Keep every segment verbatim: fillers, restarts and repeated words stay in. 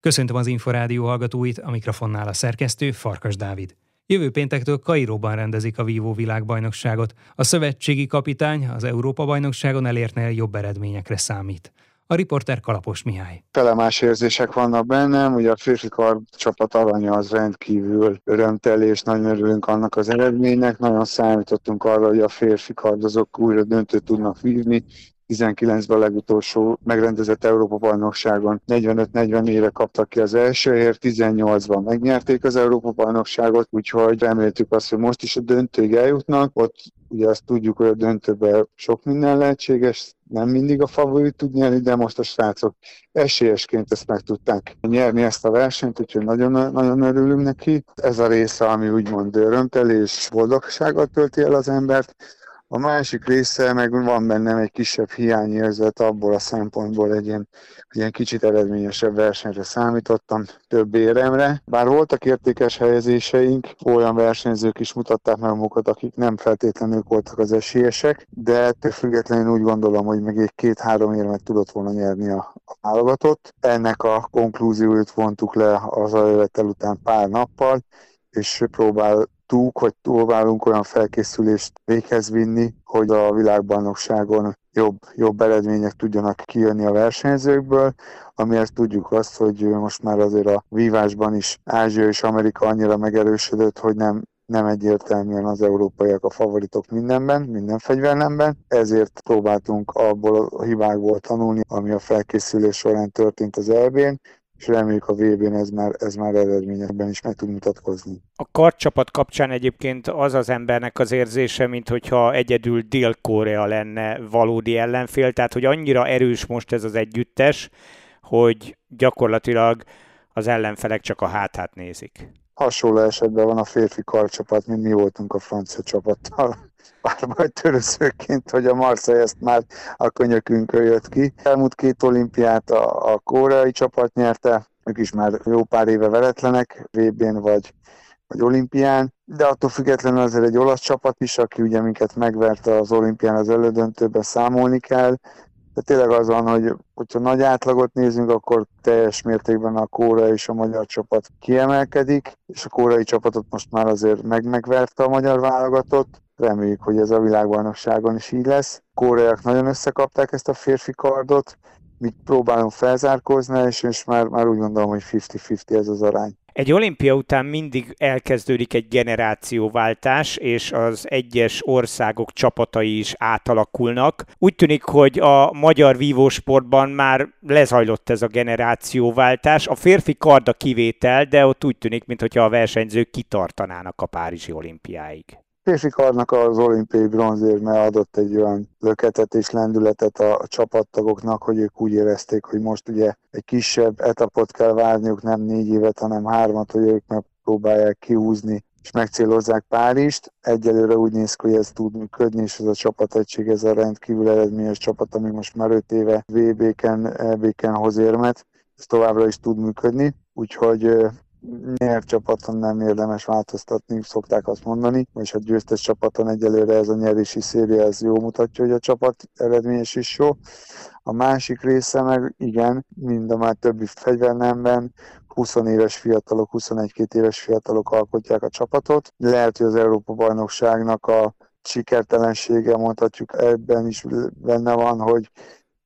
Köszöntöm az Inforádió hallgatóit, a mikrofonnál a szerkesztő Farkas Dávid. Jövő péntektől Kairóban rendezik a vívó világbajnokságot. A szövetségi kapitány az Európa-bajnokságon elértnél jobb eredményekre számít. A riporter Kalapos Mihály. Felemás érzések vannak bennem, ugye a férfi kar csapat aranya az rendkívül örömteli, és nagyon örülünk annak az eredménynek. Nagyon számítottunk arra, hogy a férfi kardozók újra döntőt tudnak vívni. tizenkilencben a legutolsó megrendezett Európa-bajnokságon negyvenöt negyvennégyre kaptak ki az elsőért, tizennyolcban megnyerték az Európa-bajnokságot, úgyhogy reméltük azt, hogy most is a döntőig eljutnak. Ott ugye azt tudjuk, hogy a döntőben sok minden lehetséges, nem mindig a favorit tud nyerni, de most a srácok esélyesként ezt meg tudták nyerni, ezt a versenyt, úgyhogy nagyon, nagyon örülünk neki. Ez a része, ami úgymond örömteli és boldogsággal tölti el az embert. A másik része, meg van bennem egy kisebb hiányérzet abból a szempontból, egy ilyen, ilyen kicsit eredményesebb versenyre számítottam, több éremre. Bár voltak értékes helyezéseink, olyan versenyzők is mutatták meg magukat, akik nem feltétlenül voltak az esélyesek, de ettől függetlenül úgy gondolom, hogy még egy két-három érmet tudott volna nyerni a, a válogatott. Ennek a konklúzióját vontuk le az ajövetel után pár nappal, és próbál Túk, hogy próbálunk olyan felkészülést véghez vinni, hogy a világbajnokságon jobb, jobb eredmények tudjanak kijönni a versenyzőkből, amiért tudjuk azt, hogy most már azért a vívásban is Ázsia és Amerika annyira megerősödött, hogy nem, nem egyértelműen az európaiak a favoritok mindenben, minden fegyvernemben, ezért próbáltunk abból a hibákból tanulni, ami a felkészülés során történt az é bé-n, és reméljük a vé bén ez már, ez már eredményekben is meg tud mutatkozni. A kardcsapat kapcsán egyébként az az embernek az érzése, mint hogyha egyedül Dél-Korea lenne valódi ellenfél, tehát hogy annyira erős most ez az együttes, hogy gyakorlatilag az ellenfelek csak a hátát nézik. Hasonló esetben van a férfi karcsapat, mint mi voltunk a francia csapattal. Bár majd törőszőként, hogy a Marseille ezt már a könyökünkön jött ki. Elmúlt két olimpiát a, a koreai csapat nyerte, ők is már jó pár éve veretlenek, vé bén vagy, vagy olimpián, de attól függetlenül azért egy olasz csapat is, aki ugye minket megverte az olimpián az elődöntőben, számolni kell. De tényleg az van, hogy hogyha nagy átlagot nézünk, akkor teljes mértékben a koreai és a magyar csapat kiemelkedik, és a koreai csapatot most már azért megmegverte a magyar válogatott. Reméljük, hogy ez a világbajnokságon is így lesz. A koreaiak nagyon összekapták ezt a férfi kardot, mi próbálunk felzárkózni, és, és már, már úgy gondolom, hogy fifty-fifty ez az arány. Egy olimpia után mindig elkezdődik egy generációváltás, és az egyes országok csapatai is átalakulnak. Úgy tűnik, hogy a magyar vívósportban már lezajlott ez a generációváltás. A férfi karda kivétel, de ott úgy tűnik, mintha a versenyzők kitartanának a párizsi olimpiáig. A férfi karnak az olimpiai bronzérme adott egy olyan löketet és lendületet a csapattagoknak, hogy ők úgy érezték, hogy most ugye egy kisebb etapot kell várniuk, nem négy évet, hanem hármat, hogy ők megpróbálják kihúzni és megcélozzák Párizst. Egyelőre úgy néz ki, hogy ez tud működni, és ez a csapategység, ez a rendkívül eredményes csapat, ami most már öt éve vé bé-ken hoz érmet, ez továbbra is tud működni, úgyhogy nyert csapaton nem érdemes változtatni, szokták azt mondani, és a győztes csapaton egyelőre ez a nyerési széria, ez jó mutatja, hogy a csapat eredményes is jó. A másik része meg igen, mind a már többi fegyvernemben húsz éves fiatalok, huszonegy-két éves fiatalok alkotják a csapatot. Lehet, hogy az Európa-bajnokságnak a sikertelensége, mondhatjuk, ebben is benne van, hogy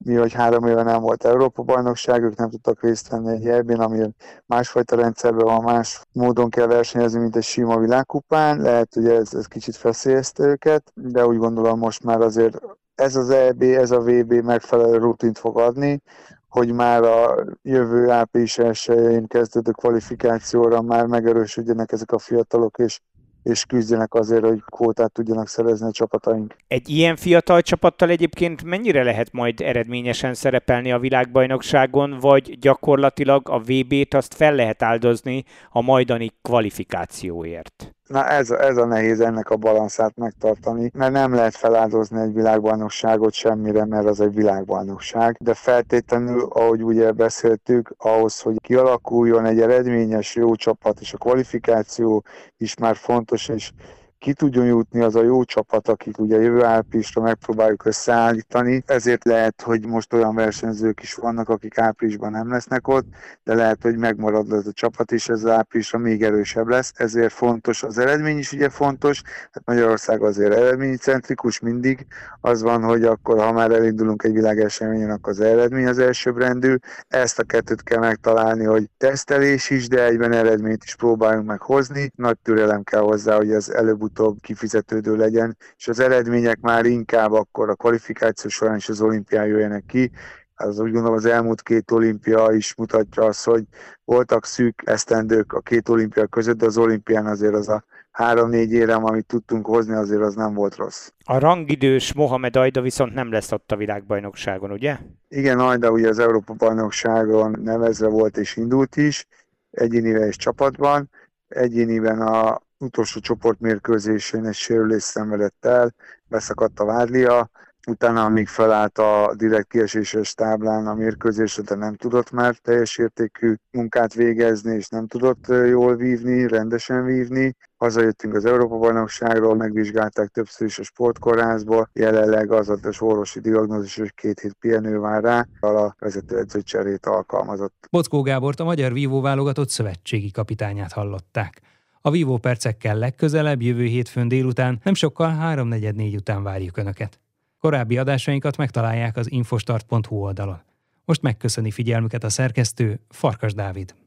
mi, hogy három éve nem volt Európa-bajnokság, ők nem tudtak részt venni egy é bén, ami másfajta rendszerben van, más módon kell versenyezni, mint egy sima világkupán. Lehet, hogy ez, ez kicsit feszélyezte őket, de úgy gondolom most már azért ez az é bé, ez a vé bé megfelelő rutint fog adni, hogy már a jövő április elsején kezdődő kvalifikációra már megerősödjenek ezek a fiatalok, és és küzdjenek azért, hogy kvótát tudjanak szerezni a csapataink. Egy ilyen fiatal csapattal egyébként mennyire lehet majd eredményesen szerepelni a világbajnokságon, vagy gyakorlatilag a vé bét azt fel lehet áldozni a majdani kvalifikációért? Na ez, ez a nehéz, ennek a balanszát megtartani, mert nem lehet feláldozni egy világbajnokságot semmire, mert az egy világbajnokság, de feltétlenül, ahogy ugye beszéltük, ahhoz, hogy kialakuljon egy eredményes, jó csapat, és a kvalifikáció is már fontos, és ki tudjon jutni az a jó csapat, akik ugye jövő áprilisra megpróbáljuk összeállítani. Ezért lehet, hogy most olyan versenyzők is vannak, akik áprilisban nem lesznek ott, de lehet, hogy megmarad ez a csapat is, ez áprilisra még erősebb lesz. Ezért fontos az eredmény is, ugye fontos. Hát Magyarország azért eredménycentrikus mindig. Az van, hogy akkor, ha már elindulunk egy világeseményen, akkor az eredmény az elsőbbrendű. Ezt a kettőt kell megtalálni, hogy tesztelés is, de egyben eredményt is próbáljunk meg hozni. Nagy türelem kell hozzá, hogy ez előbb kifizetődő legyen, és az eredmények már inkább akkor a kvalifikáció során és az olimpián jöjjenek ki. Az úgy gondolom, az elmúlt két olimpia is mutatja azt, hogy voltak szűk esztendők a két olimpia között, de az olimpián azért az a három-négy érem, amit tudtunk hozni, azért az nem volt rossz. A rangidős Mohamed Ajda viszont nem lesz ott a világbajnokságon, ugye? Igen, Ajda ugye az Európa-bajnokságon nevezve volt és indult is, egyénivel és csapatban. Egyéniben a utolsó csoportmérkőzésén egy sérülés szenvedett el, beszakadt a vádlia, utána még felállt a direkt kieséses táblán a mérkőzésre, de nem tudott már teljes értékű munkát végezni, és nem tudott jól vívni, rendesen vívni. Hazajöttünk az Európa-bajnokságról, megvizsgálták többször is a sportkórházból, jelenleg az az orvosi diagnózis, és két hét pihenő vár rá, a vezetőedző cserét alkalmazott. Bocskó Gábort, a magyar vívóválogatott szövetségi kapitányát hallották. A vívó percekkel legközelebb, jövő hétfőn délután, nem sokkal három negyvennégy után várjuk Önöket. Korábbi adásainkat megtalálják az infostart pont hú oldalon. Most megköszöni figyelmüket a szerkesztő, Farkas Dávid.